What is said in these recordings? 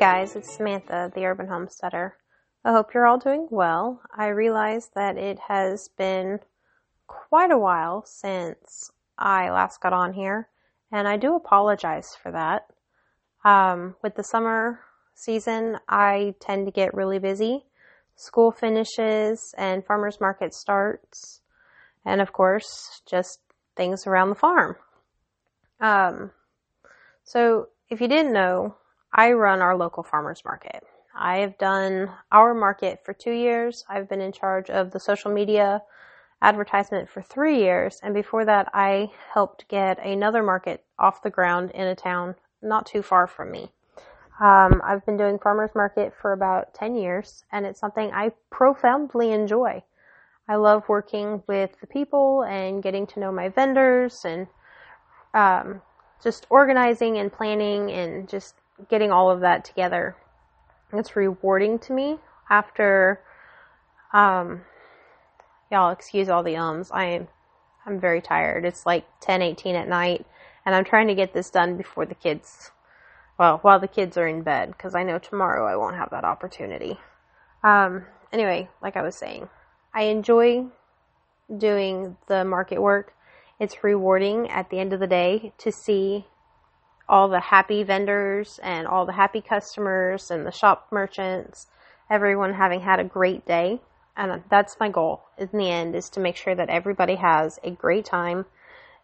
guys, it's Samantha, the Urban Homesteader. I hope you're all doing well. I realize that it has been quite a while since I last got on here, and I do apologize for that. With the summer season, I tend to get really busy. School finishes and farmers market starts, and of course, just things around the farm. So if you didn't know, I run our local farmers market. I have done our market for 2 years. I've been in charge of the social media advertisement for 3 years. And before that, I helped get another market off the ground in a town not too far from me. I've been doing farmers market for about 10 years, and it's something I profoundly enjoy. I love working with the people and getting to know my vendors and just organizing and planning and just getting all of that together. It's rewarding to me after, y'all excuse all the ums. I'm very tired. It's like 10:18 at night, and I'm trying to get this done before the kids, while the kids are in bed, because I know tomorrow I won't have that opportunity. Anyway, like I was saying, I enjoy doing the market work. It's rewarding at the end of the day to see all the happy vendors and all the happy customers and the shop merchants, everyone having had a great day. And that's my goal in the end, is to make sure that everybody has a great time.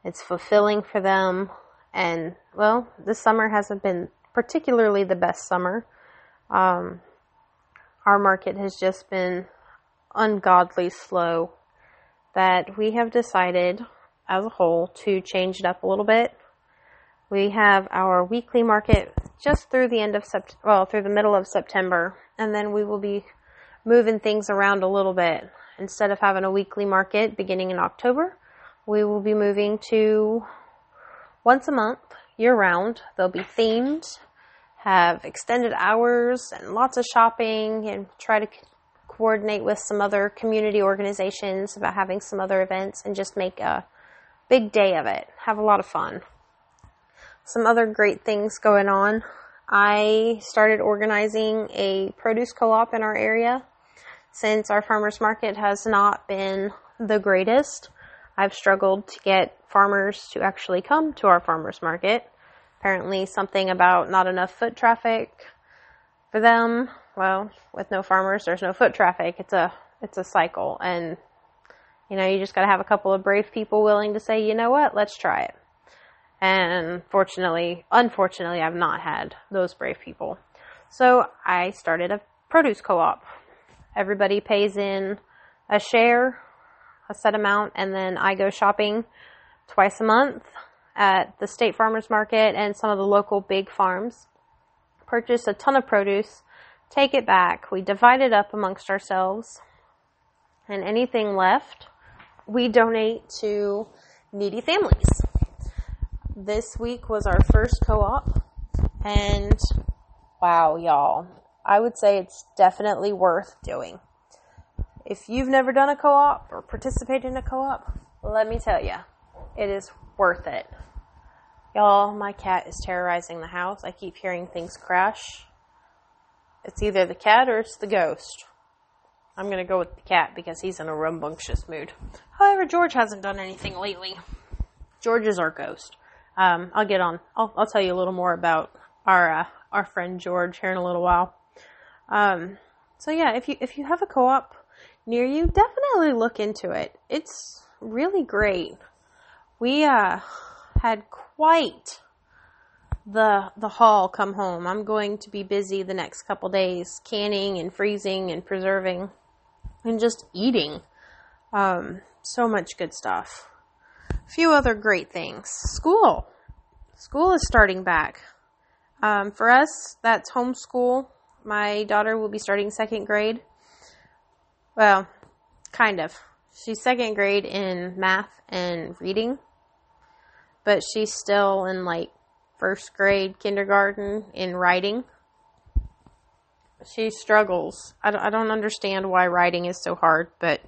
It's fulfilling for them. And well, this summer hasn't been particularly the best summer. Our market has just been ungodly slow, that we have decided as a whole to change it up a little bit. We have our weekly market just through the end of through the middle of September, and then we will be moving things around a little bit. Instead of having a weekly market beginning in October, we will be moving to once a month, year-round. They'll be themed, have extended hours, and lots of shopping, and try to coordinate with some other community organizations about having some other events, and just make a big day of it. Have a lot of fun. Some other great things going on. I started organizing a produce co-op in our area. Since our farmers market has not been the greatest, I've struggled to get farmers to actually come to our farmers market. Apparently something about not enough foot traffic for them. Well, with no farmers, there's no foot traffic. It's a cycle, and you know, you just got to have a couple of brave people willing to say, you know what, let's try it. And unfortunately, I've not had those brave people. So I started a produce co-op. Everybody pays in a share, a set amount, and then I go shopping twice a month at the state farmers market and some of the local big farms. Purchase a ton of produce, take it back. We divide it up amongst ourselves, and anything left, we donate to needy families. This week was our first co-op, and wow, y'all, I would say it's definitely worth doing. If you've never done a co-op or participated in a co-op, let me tell you, it is worth it. Y'all, my cat is terrorizing the house. I keep hearing things crash. It's either the cat or it's the ghost. I'm going to go with the cat because he's in a rambunctious mood. However, George hasn't done anything lately. George is our ghost. I'll get on. I'll tell you a little more about our friend George here in a little while. So yeah, if you have a co-op near you, definitely look into it. It's really great. We had quite the haul come home. I'm going to be busy the next couple days, canning and freezing and preserving and just eating. So much good stuff. Few other great things. School is starting back. For us, that's homeschool. My daughter will be starting second grade. Well, kind of. She's second grade in math and reading, but she's still in like first grade kindergarten in writing. She struggles. I don't understand why writing is so hard, but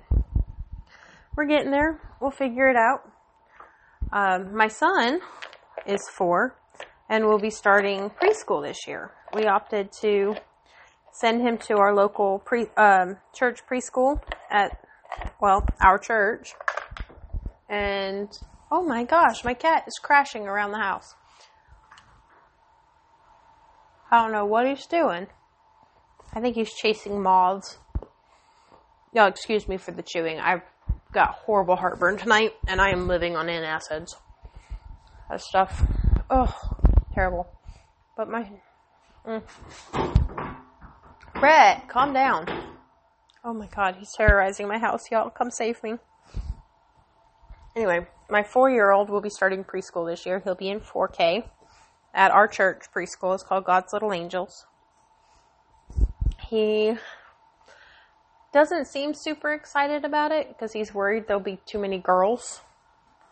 we're getting there. We'll figure it out. My son is 4, and will be starting preschool this year. We opted to send him to our local church preschool at, well, our church. And, oh my gosh, my cat is crashing around the house. I don't know what he's doing. I think he's chasing moths. Y'all excuse me for the chewing. I've got horrible heartburn tonight, and I am living on antacids. That stuff, oh, terrible. But my, Brett, calm down. Oh my God, he's terrorizing my house, y'all. Come save me. Anyway, my 4-year-old will be starting preschool this year. He'll be in 4K at our church preschool. It's called God's Little Angels. He doesn't seem super excited about it because he's worried there'll be too many girls.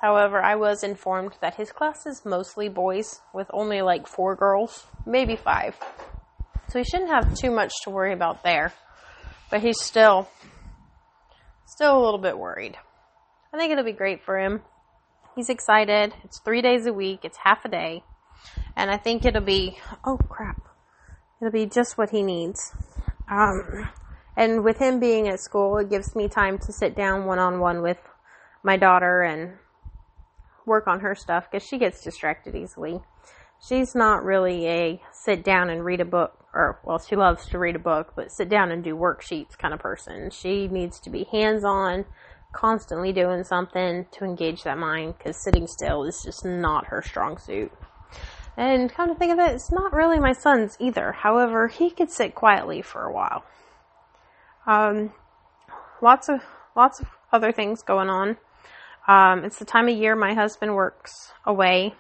However, I was informed that his class is mostly boys with only like 4 girls, maybe 5. So he shouldn't have too much to worry about there. But he's still a little bit worried. I think it'll be great for him. He's excited. It's 3 days a week. It's half a day. And I think it'll be, oh crap, it'll be just what he needs. And with him being at school, it gives me time to sit down one-on-one with my daughter and work on her stuff because she gets distracted easily. She's not really a sit down and read a book, or, well, she loves to read a book, but sit down and do worksheets kind of person. She needs to be hands-on, constantly doing something to engage that mind because sitting still is just not her strong suit. And come to think of it, it's not really my son's either. However, he could sit quietly for a while. Lots of other things going on. It's the time of year my husband works away.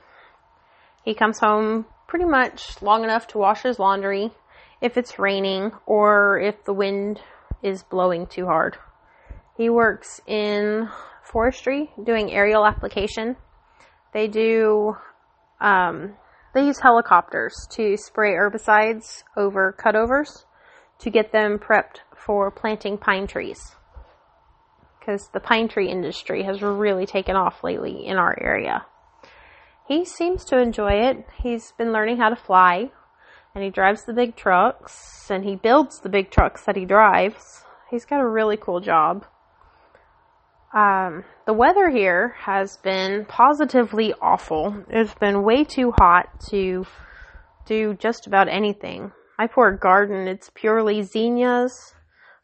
He comes home pretty much long enough to wash his laundry if it's raining or if the wind is blowing too hard. He works in forestry doing aerial application. They do, they use helicopters to spray herbicides over cutovers to get them prepped for planting pine trees, because the pine tree industry has really taken off lately in our area. He seems to enjoy it. He's been learning how to fly, and he drives the big trucks, and he builds the big trucks that he drives. He's got a really cool job. The weather here has been positively awful. It's been way too hot to do just about anything. My poor garden, it's purely zinnias.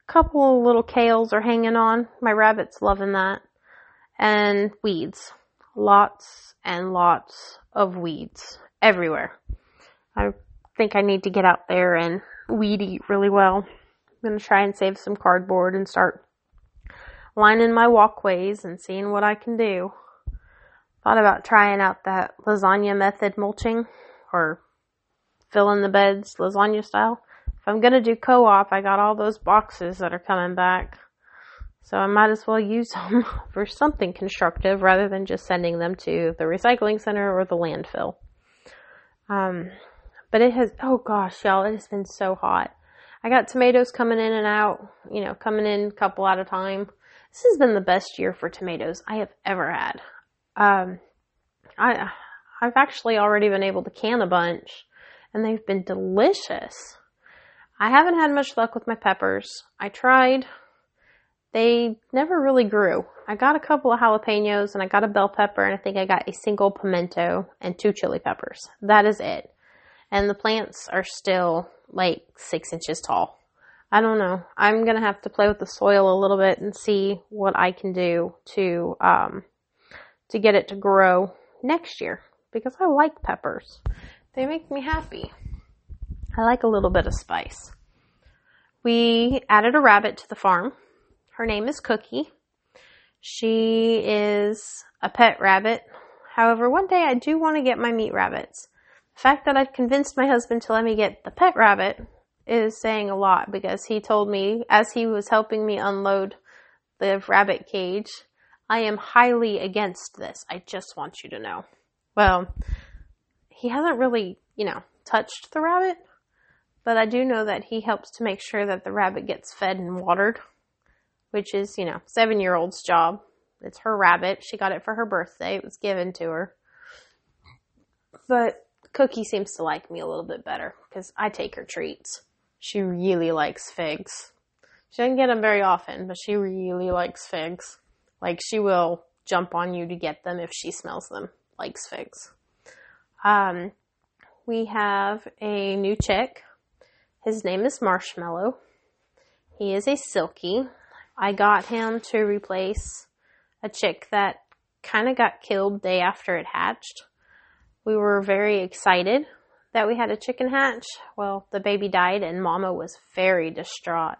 A couple little kales are hanging on. My rabbit's loving that. And weeds. Lots and lots of weeds everywhere. I think I need to get out there and weed eat really well. I'm going to try and save some cardboard and start lining my walkways and seeing what I can do. Thought about trying out that lasagna method mulching, or fill in the beds, lasagna style. If I'm going to do co-op, I got all those boxes that are coming back. So I might as well use them for something constructive rather than just sending them to the recycling center or the landfill. But it has, oh gosh, y'all, it has been so hot. I got tomatoes coming in and out, you know, coming in a couple at a time. This has been the best year for tomatoes I have ever had. I've actually already been able to can a bunch, and they've been delicious. I haven't had much luck with my peppers. I tried. They never really grew. I got a couple of jalapenos, and I got a bell pepper, and I think I got a single pimento and 2 chili peppers. That is it. And the plants are still like 6 inches tall. I don't know. I'm going to have to play with the soil a little bit and see what I can do to get it to grow next year, because I like peppers. They make me happy. I like a little bit of spice. We added a rabbit to the farm. Her name is Cookie. She is a pet rabbit. However, one day I do want to get my meat rabbits. The fact that I've convinced my husband to let me get the pet rabbit is saying a lot, because he told me as he was helping me unload the rabbit cage, I am highly against this. I just want you to know. Well, he hasn't really, you know, touched the rabbit, but I do know that he helps to make sure that the rabbit gets fed and watered, which is, you know, 7-year-old's job. It's her rabbit. She got it for her birthday. It was given to her. But Cookie seems to like me a little bit better because I take her treats. She really likes figs. She doesn't get them very often, but she really likes figs. Like, she will jump on you to get them if she smells them. Likes figs. We have a new chick. His name is Marshmallow. He is a silky. I got him to replace a chick that kind of got killed day after it hatched. We were very excited that we had a chicken hatch. Well, the baby died and Mama was very distraught.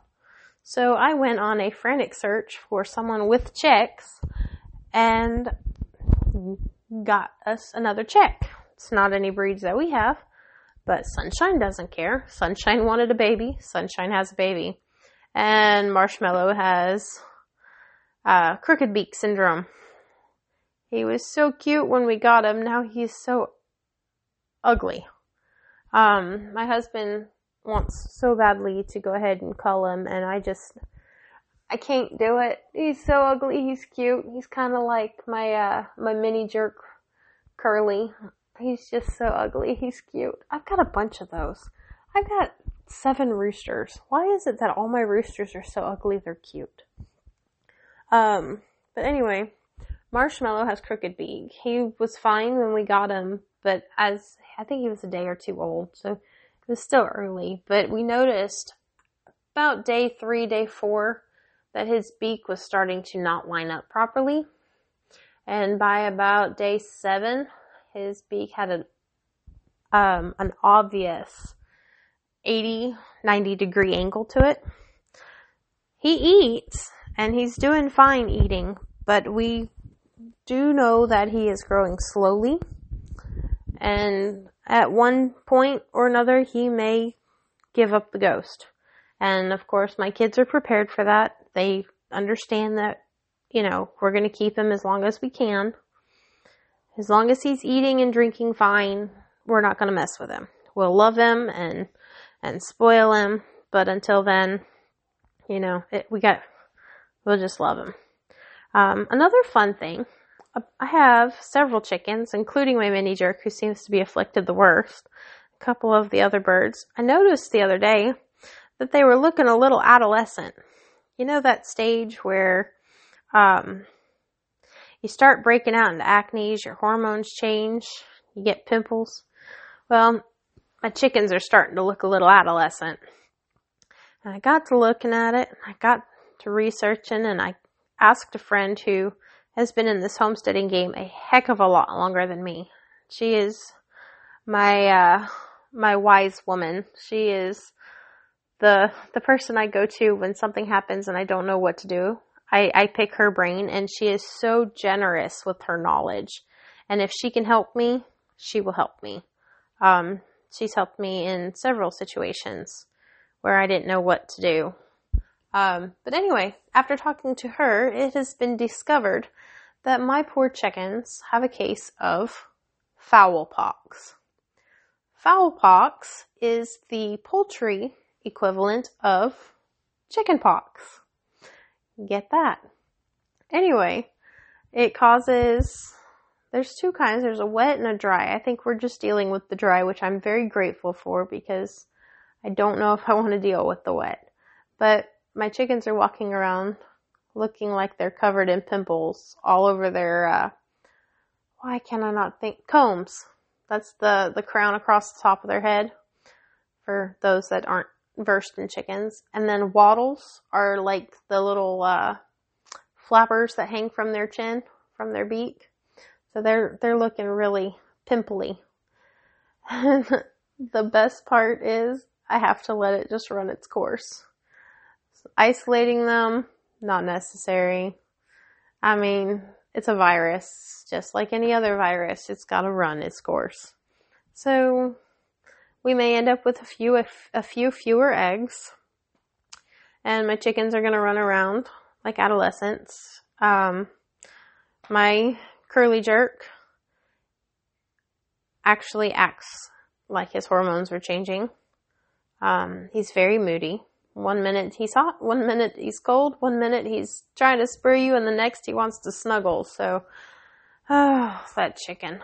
So I went on a frantic search for someone with chicks and got us another chick. It's not any breeds that we have, but Sunshine doesn't care. Sunshine wanted a baby. Sunshine has a baby. And Marshmallow has Crooked Beak Syndrome. He was so cute when we got him. Now he's so ugly. My husband wants so badly to go ahead and cull him, and I can't do it. He's so ugly. He's cute. He's kind of like my mini jerk Curly. He's just so ugly. He's cute. I've got a bunch of those. I've got 7 roosters. Why is it that all my roosters are so ugly they're cute? But anyway, Marshmallow has Crooked Beak. He was fine when we got him, but as I think he was a day or two old, so it was still early. But we noticed about day 3, day 4, that his beak was starting to not line up properly. And by about day 7, his beak had an obvious 80, 90 degree angle to it. He eats, and he's doing fine eating, but we do know that he is growing slowly, and at one point or another, he may give up the ghost. And of course, my kids are prepared for that. They understand that, we're going to keep him as long as we can. As long as he's eating and drinking fine, we're not going to mess with him. We'll love him and spoil him, but until then, we'll just love him. Another fun thing, I have several chickens, including my mini jerk, who seems to be afflicted the worst. A couple of the other birds. I noticed the other day that they were looking a little adolescent. You know that stage where you start breaking out into acne, your hormones change, you get pimples. Well, my chickens are starting to look a little adolescent. And I got to looking at it, I got to researching, and I asked a friend who has been in this homesteading game a heck of a lot longer than me. She is my wise woman. She is the person I go to when something happens and I don't know what to do. I pick her brain, and she is so generous with her knowledge. And if she can help me, she will help me. She's helped me in several situations where I didn't know what to do. But anyway, after talking to her, it has been discovered that my poor chickens have a case of fowl pox. Fowl pox is the poultry equivalent of chicken pox. Get that? Anyway, it causes, there's 2 kinds. There's a wet and a dry. I think we're just dealing with the dry, which I'm very grateful for because I don't know if I want to deal with the wet. But my chickens are walking around looking like they're covered in pimples all over their, why can I not think, combs. That's the crown across the top of their head for those that aren't versed in chickens. And then wattles are like the little, flappers that hang from their chin, from their beak. So they're looking really pimply. The best part is I have to let it just run its course. Isolating them, not necessary. I mean, it's a virus, just like any other virus. It's got to run its course. So we may end up with a few fewer eggs, and my chickens are going to run around like adolescents. My Curly Jerk actually acts like his hormones were changing. He's very moody. One minute he's hot, one minute he's cold, one minute he's trying to spur you, and the next he wants to snuggle. So, that chicken.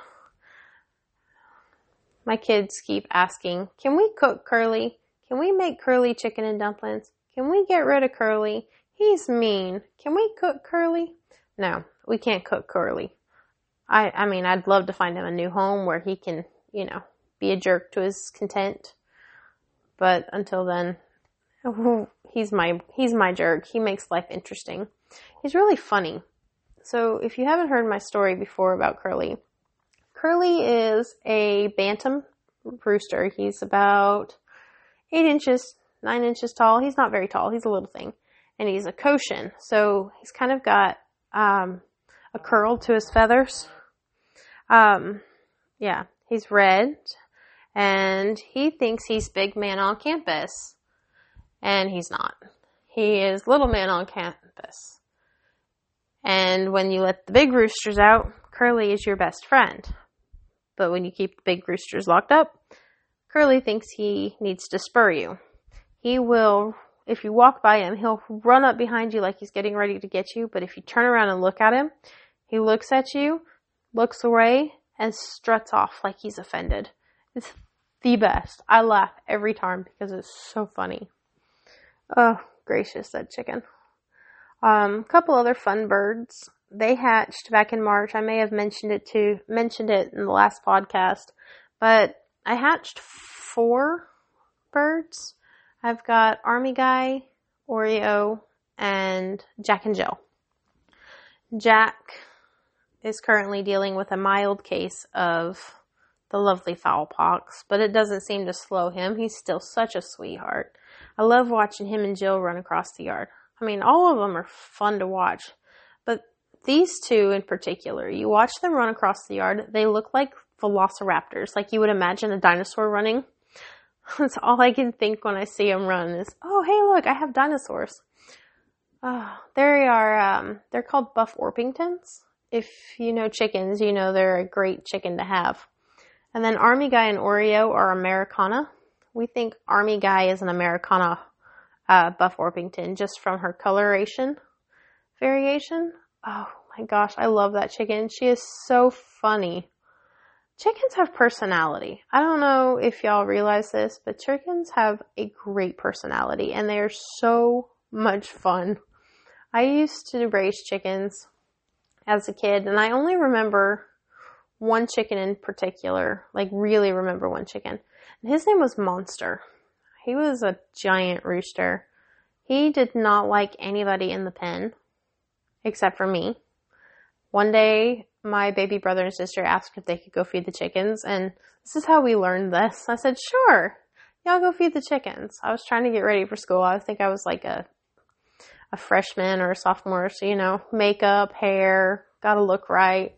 My kids keep asking, can we cook Curly? Can we make Curly chicken and dumplings? Can we get rid of Curly? He's mean. Can we cook Curly? No, we can't cook Curly. I mean, I'd love to find him a new home where he can, you know, be a jerk to his content. But until then, he's my jerk. He makes life interesting. He's really funny. So if you haven't heard my story before about Curly, Curly is a bantam rooster. He's about 9 inches tall. He's not very tall. He's a little thing. And he's a Cochin. So he's kind of got a curl to his feathers. Yeah, he's red. And he thinks he's big man on campus. And he's not. He is little man on campus. And when you let the big roosters out, Curly is your best friend. But when you keep the big roosters locked up, Curly thinks he needs to spur you. He will, if you walk by him, he'll run up behind you like he's getting ready to get you. But if you turn around and look at him, he looks at you, looks away, and struts off like he's offended. It's the best. I laugh every time because it's so funny. Oh, gracious, that chicken. Couple other fun birds. They hatched back in March. I may have mentioned it in the last podcast, but I hatched 4 birds. I've got Army Guy, Oreo, and Jack and Jill. Jack is currently dealing with a mild case of the lovely fowl pox, but it doesn't seem to slow him. He's still such a sweetheart. I love watching him and Jill run across the yard. I mean, all of them are fun to watch, but these two in particular, you watch them run across the yard, they look like velociraptors, like you would imagine a dinosaur running. That's all I can think when I see them run is, oh, hey, look, I have dinosaurs. They are, they're called Buff Orpingtons. If you know chickens, you know they're a great chicken to have. And then Army Guy and Oreo are Americana. We think Army Guy is an Americana Buff Orpington just from her coloration variation. Oh my gosh, I love that chicken. She is so funny. Chickens have personality. I don't know if y'all realize this, but chickens have a great personality and they are so much fun. I used to raise chickens as a kid and I only remember one chicken in particular, like really remember one chicken. And his name was Monster. He was a giant rooster. He did not like anybody in the pen except for me. One day, my baby brother and sister asked if they could go feed the chickens, and this is how we learned this. I said, sure, y'all go feed the chickens. I was trying to get ready for school. I think I was like a freshman or a sophomore, so, you know, makeup, hair, gotta look right.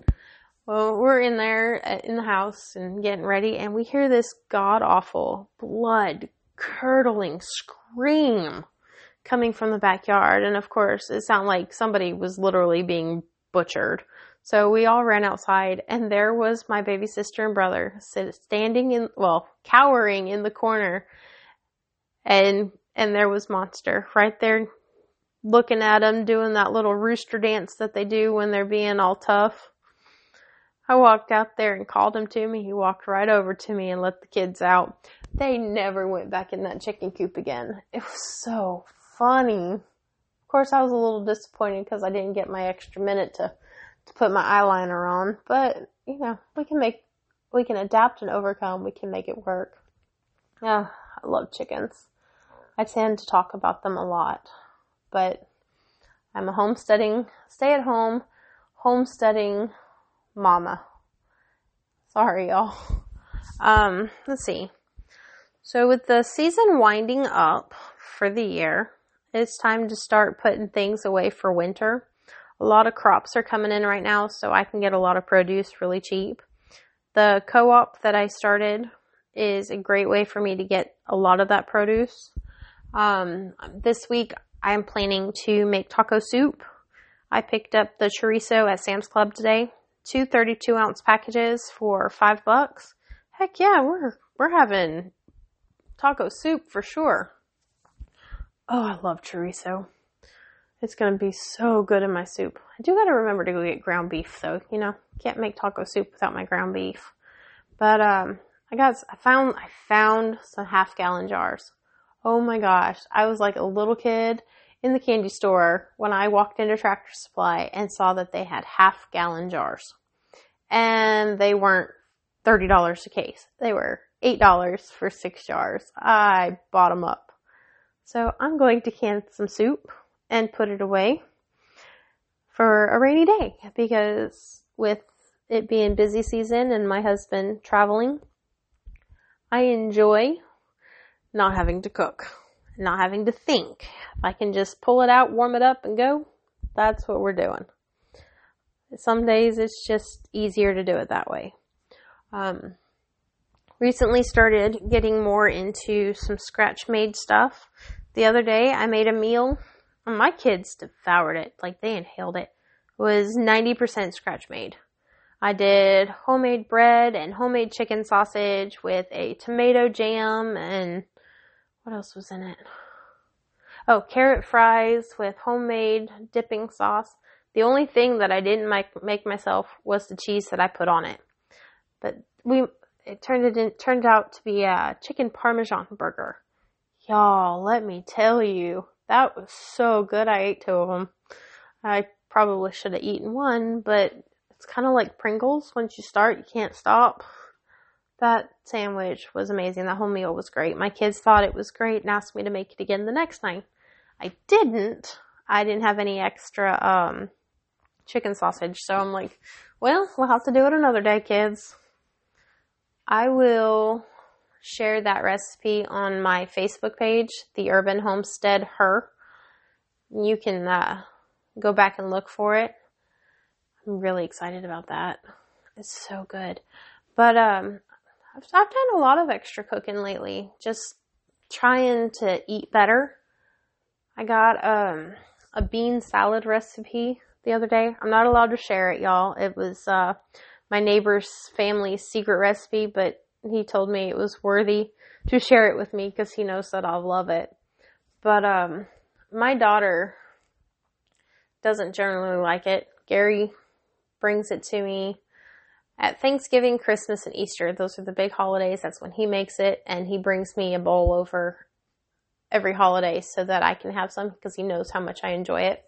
Well, we're in there in the house and getting ready, and we hear this god-awful, blood-curdling scream coming from the backyard, and of course, it sounded like somebody was literally being butchered. So we all ran outside, and there was my baby sister and brother cowering in the corner, and there was Monster right there looking at them, doing that little rooster dance that they do when they're being all tough. I walked out there and called him to me. He walked right over to me and let the kids out. They never went back in that chicken coop again. It was so funny. Of course, I was a little disappointed because I didn't get my extra minute to put my eyeliner on. But, you know, we can adapt and overcome. We can make it work. Yeah, I love chickens. I tend to talk about them a lot. But I'm a homesteading mama. Sorry, y'all. Let's see. So with the season winding up for the year, it's time to start putting things away for winter. A lot of crops are coming in right now, so I can get a lot of produce really cheap. The co-op that I started is a great way for me to get a lot of that produce. This week, I'm planning to make taco soup. I picked up the chorizo at Sam's Club today. 2 32-ounce packages for $5. Heck yeah, we're having taco soup for sure. Oh, I love chorizo. It's going to be so good in my soup. I do got to remember to go get ground beef, though. You know, can't make taco soup without my ground beef. But I found some half-gallon jars. Oh my gosh. I was like a little kid in the candy store when I walked into Tractor Supply and saw that they had half-gallon jars. And they weren't $30 a case. They were $8 for 6 jars. I bought them up. So I'm going to can some soup and put it away for a rainy day, because with it being busy season and my husband traveling, I enjoy not having to cook, not having to think. If I can just pull it out, warm it up, and go, that's what we're doing. Some days it's just easier to do it that way. Recently started getting more into some scratch-made stuff. The other day I made a meal. My kids devoured it. Like, they inhaled it. It was 90% scratch-made. I did homemade bread and homemade chicken sausage with a tomato jam and what else was in it? Oh, carrot fries with homemade dipping sauce. The only thing that I didn't make myself was the cheese that I put on it. But it turned out to be a chicken parmesan burger. Y'all, let me tell you, that was so good. I ate 2 of them. I probably should have eaten 1, but it's kind of like Pringles. Once you start, you can't stop. That sandwich was amazing. That whole meal was great. My kids thought it was great and asked me to make it again the next night. I didn't. I didn't have any extra chicken sausage. So I'm like, well, we'll have to do it another day, kids. I will share that recipe on my Facebook page, the Urban Homestead Her. You can go back and look for it. I'm really excited about that. It's so good. But I've done a lot of extra cooking lately, just trying to eat better. I got a bean salad recipe the other day. I'm not allowed to share it, y'all. It was my neighbor's family's secret recipe, but he told me it was worthy to share it with me because he knows that I'll love it. But my daughter doesn't generally like it. Gary brings it to me at Thanksgiving, Christmas, and Easter. Those are the big holidays. That's when he makes it, and he brings me a bowl over every holiday so that I can have some because he knows how much I enjoy it.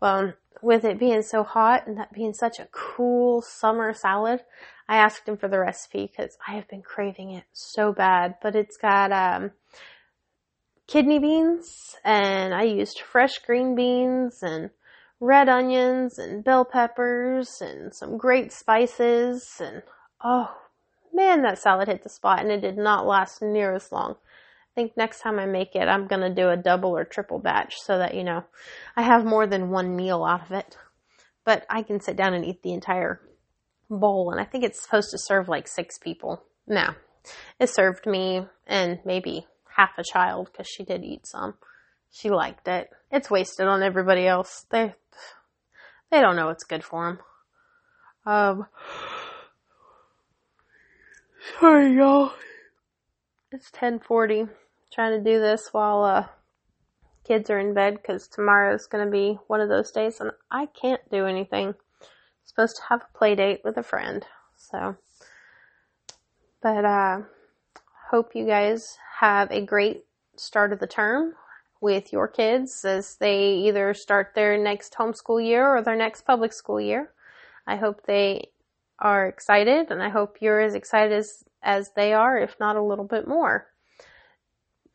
Well, with it being so hot and that being such a cool summer salad, I asked him for the recipe because I have been craving it so bad. But it's got kidney beans, and I used fresh green beans and red onions and bell peppers and some great spices, and oh man, that salad hit the spot, and it did not last near as long. I think next time I make it, I'm going to do a double or triple batch so that, you know, I have more than 1 meal out of it, but I can sit down and eat the entire bowl. And I think it's supposed to serve like 6 people. Now, it served me and maybe half a child because she did eat some. She liked it. It's wasted on everybody else. They don't know what's good for them. Sorry, y'all. It's 10:40. I'm trying to do this while kids are in bed because tomorrow's going to be one of those days and I can't do anything. I'm supposed to have a play date with a friend. So, but hope you guys have a great start of the term with your kids as they either start their next homeschool year or their next public school year. I hope they are excited, and I hope you're as excited as they are, if not a little bit more.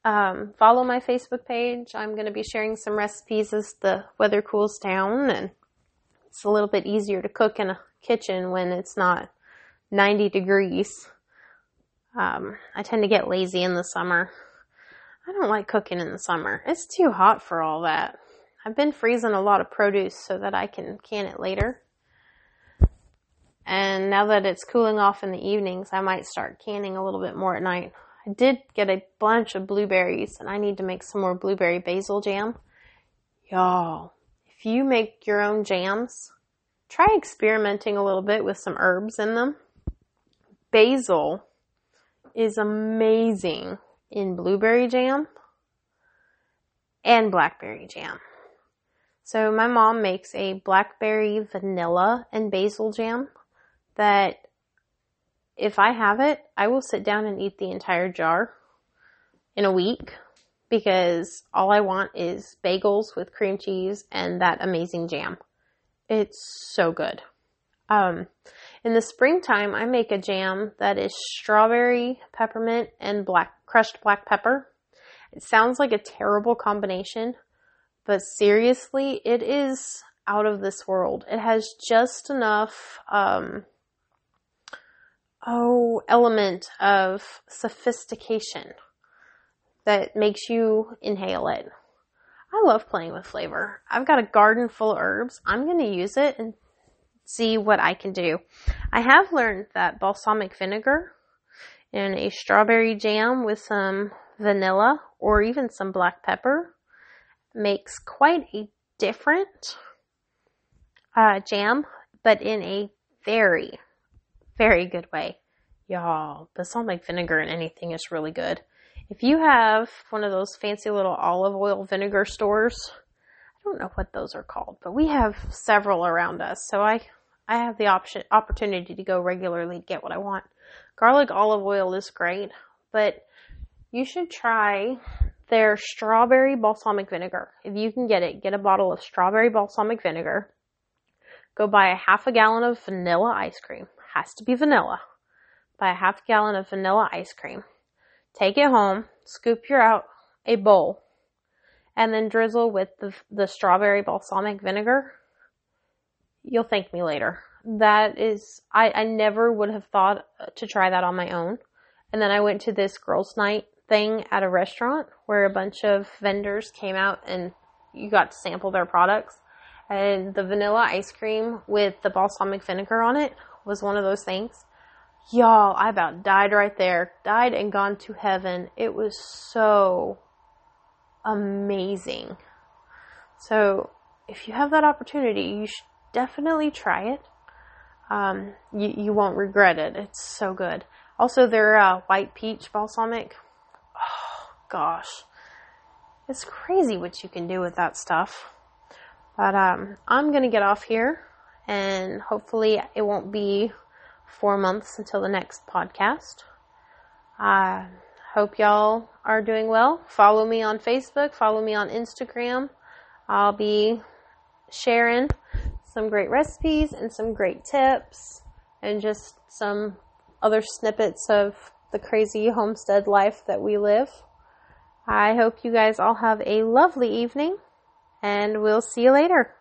Follow my Facebook page. I'm going to be sharing some recipes as the weather cools down, and it's a little bit easier to cook in a kitchen when it's not 90 degrees. I tend to get lazy in the summer. I don't like cooking in the summer. It's too hot for all that. I've been freezing a lot of produce so that I can can it later. And now that it's cooling off in the evenings, I might start canning a little bit more at night. I did get a bunch of blueberries, and I need to make some more blueberry basil jam. Y'all, if you make your own jams, try experimenting a little bit with some herbs in them. Basil is amazing in blueberry jam and blackberry jam. So my mom makes a blackberry vanilla and basil jam that if I have it, I will sit down and eat the entire jar in a week, because all I want is bagels with cream cheese and that amazing jam. It's so good. In the springtime, I make a jam that is strawberry, peppermint, and crushed black pepper. It sounds like a terrible combination, but seriously, it is out of this world. It has just enough element of sophistication that makes you inhale it. I love playing with flavor. I've got a garden full of herbs. I'm going to use it and see what I can do. I have learned that balsamic vinegar in a strawberry jam with some vanilla or even some black pepper makes quite a different jam, but in a very, very good way. Y'all, balsamic vinegar in anything is really good. If you have one of those fancy little olive oil vinegar stores, I don't know what those are called, but we have several around us, so I have the opportunity to go regularly to get what I want. Garlic olive oil is great, but you should try their strawberry balsamic vinegar. If you can get a bottle of strawberry balsamic vinegar. Go buy a half a gallon of vanilla ice cream. Has to be vanilla. Buy a half gallon of vanilla ice cream. Take it home, scoop out a bowl, and then drizzle with the strawberry balsamic vinegar. You'll thank me later. That is, I never would have thought to try that on my own. And then I went to this girls' night thing at a restaurant where a bunch of vendors came out and you got to sample their products. And the vanilla ice cream with the balsamic vinegar on it was one of those things. Y'all, I about died right there. Died and gone to heaven. It was so amazing. So, if you have that opportunity, you should definitely try it. You won't regret it. It's so good. Also, their white peach balsamic. Oh, gosh. It's crazy what you can do with that stuff. But I'm going to get off here, and hopefully it won't be 4 months until the next podcast. I hope y'all are doing well. Follow me on Facebook. Follow me on Instagram. I'll be sharing some great recipes and some great tips and just some other snippets of the crazy homestead life that we live. I hope you guys all have a lovely evening, and we'll see you later.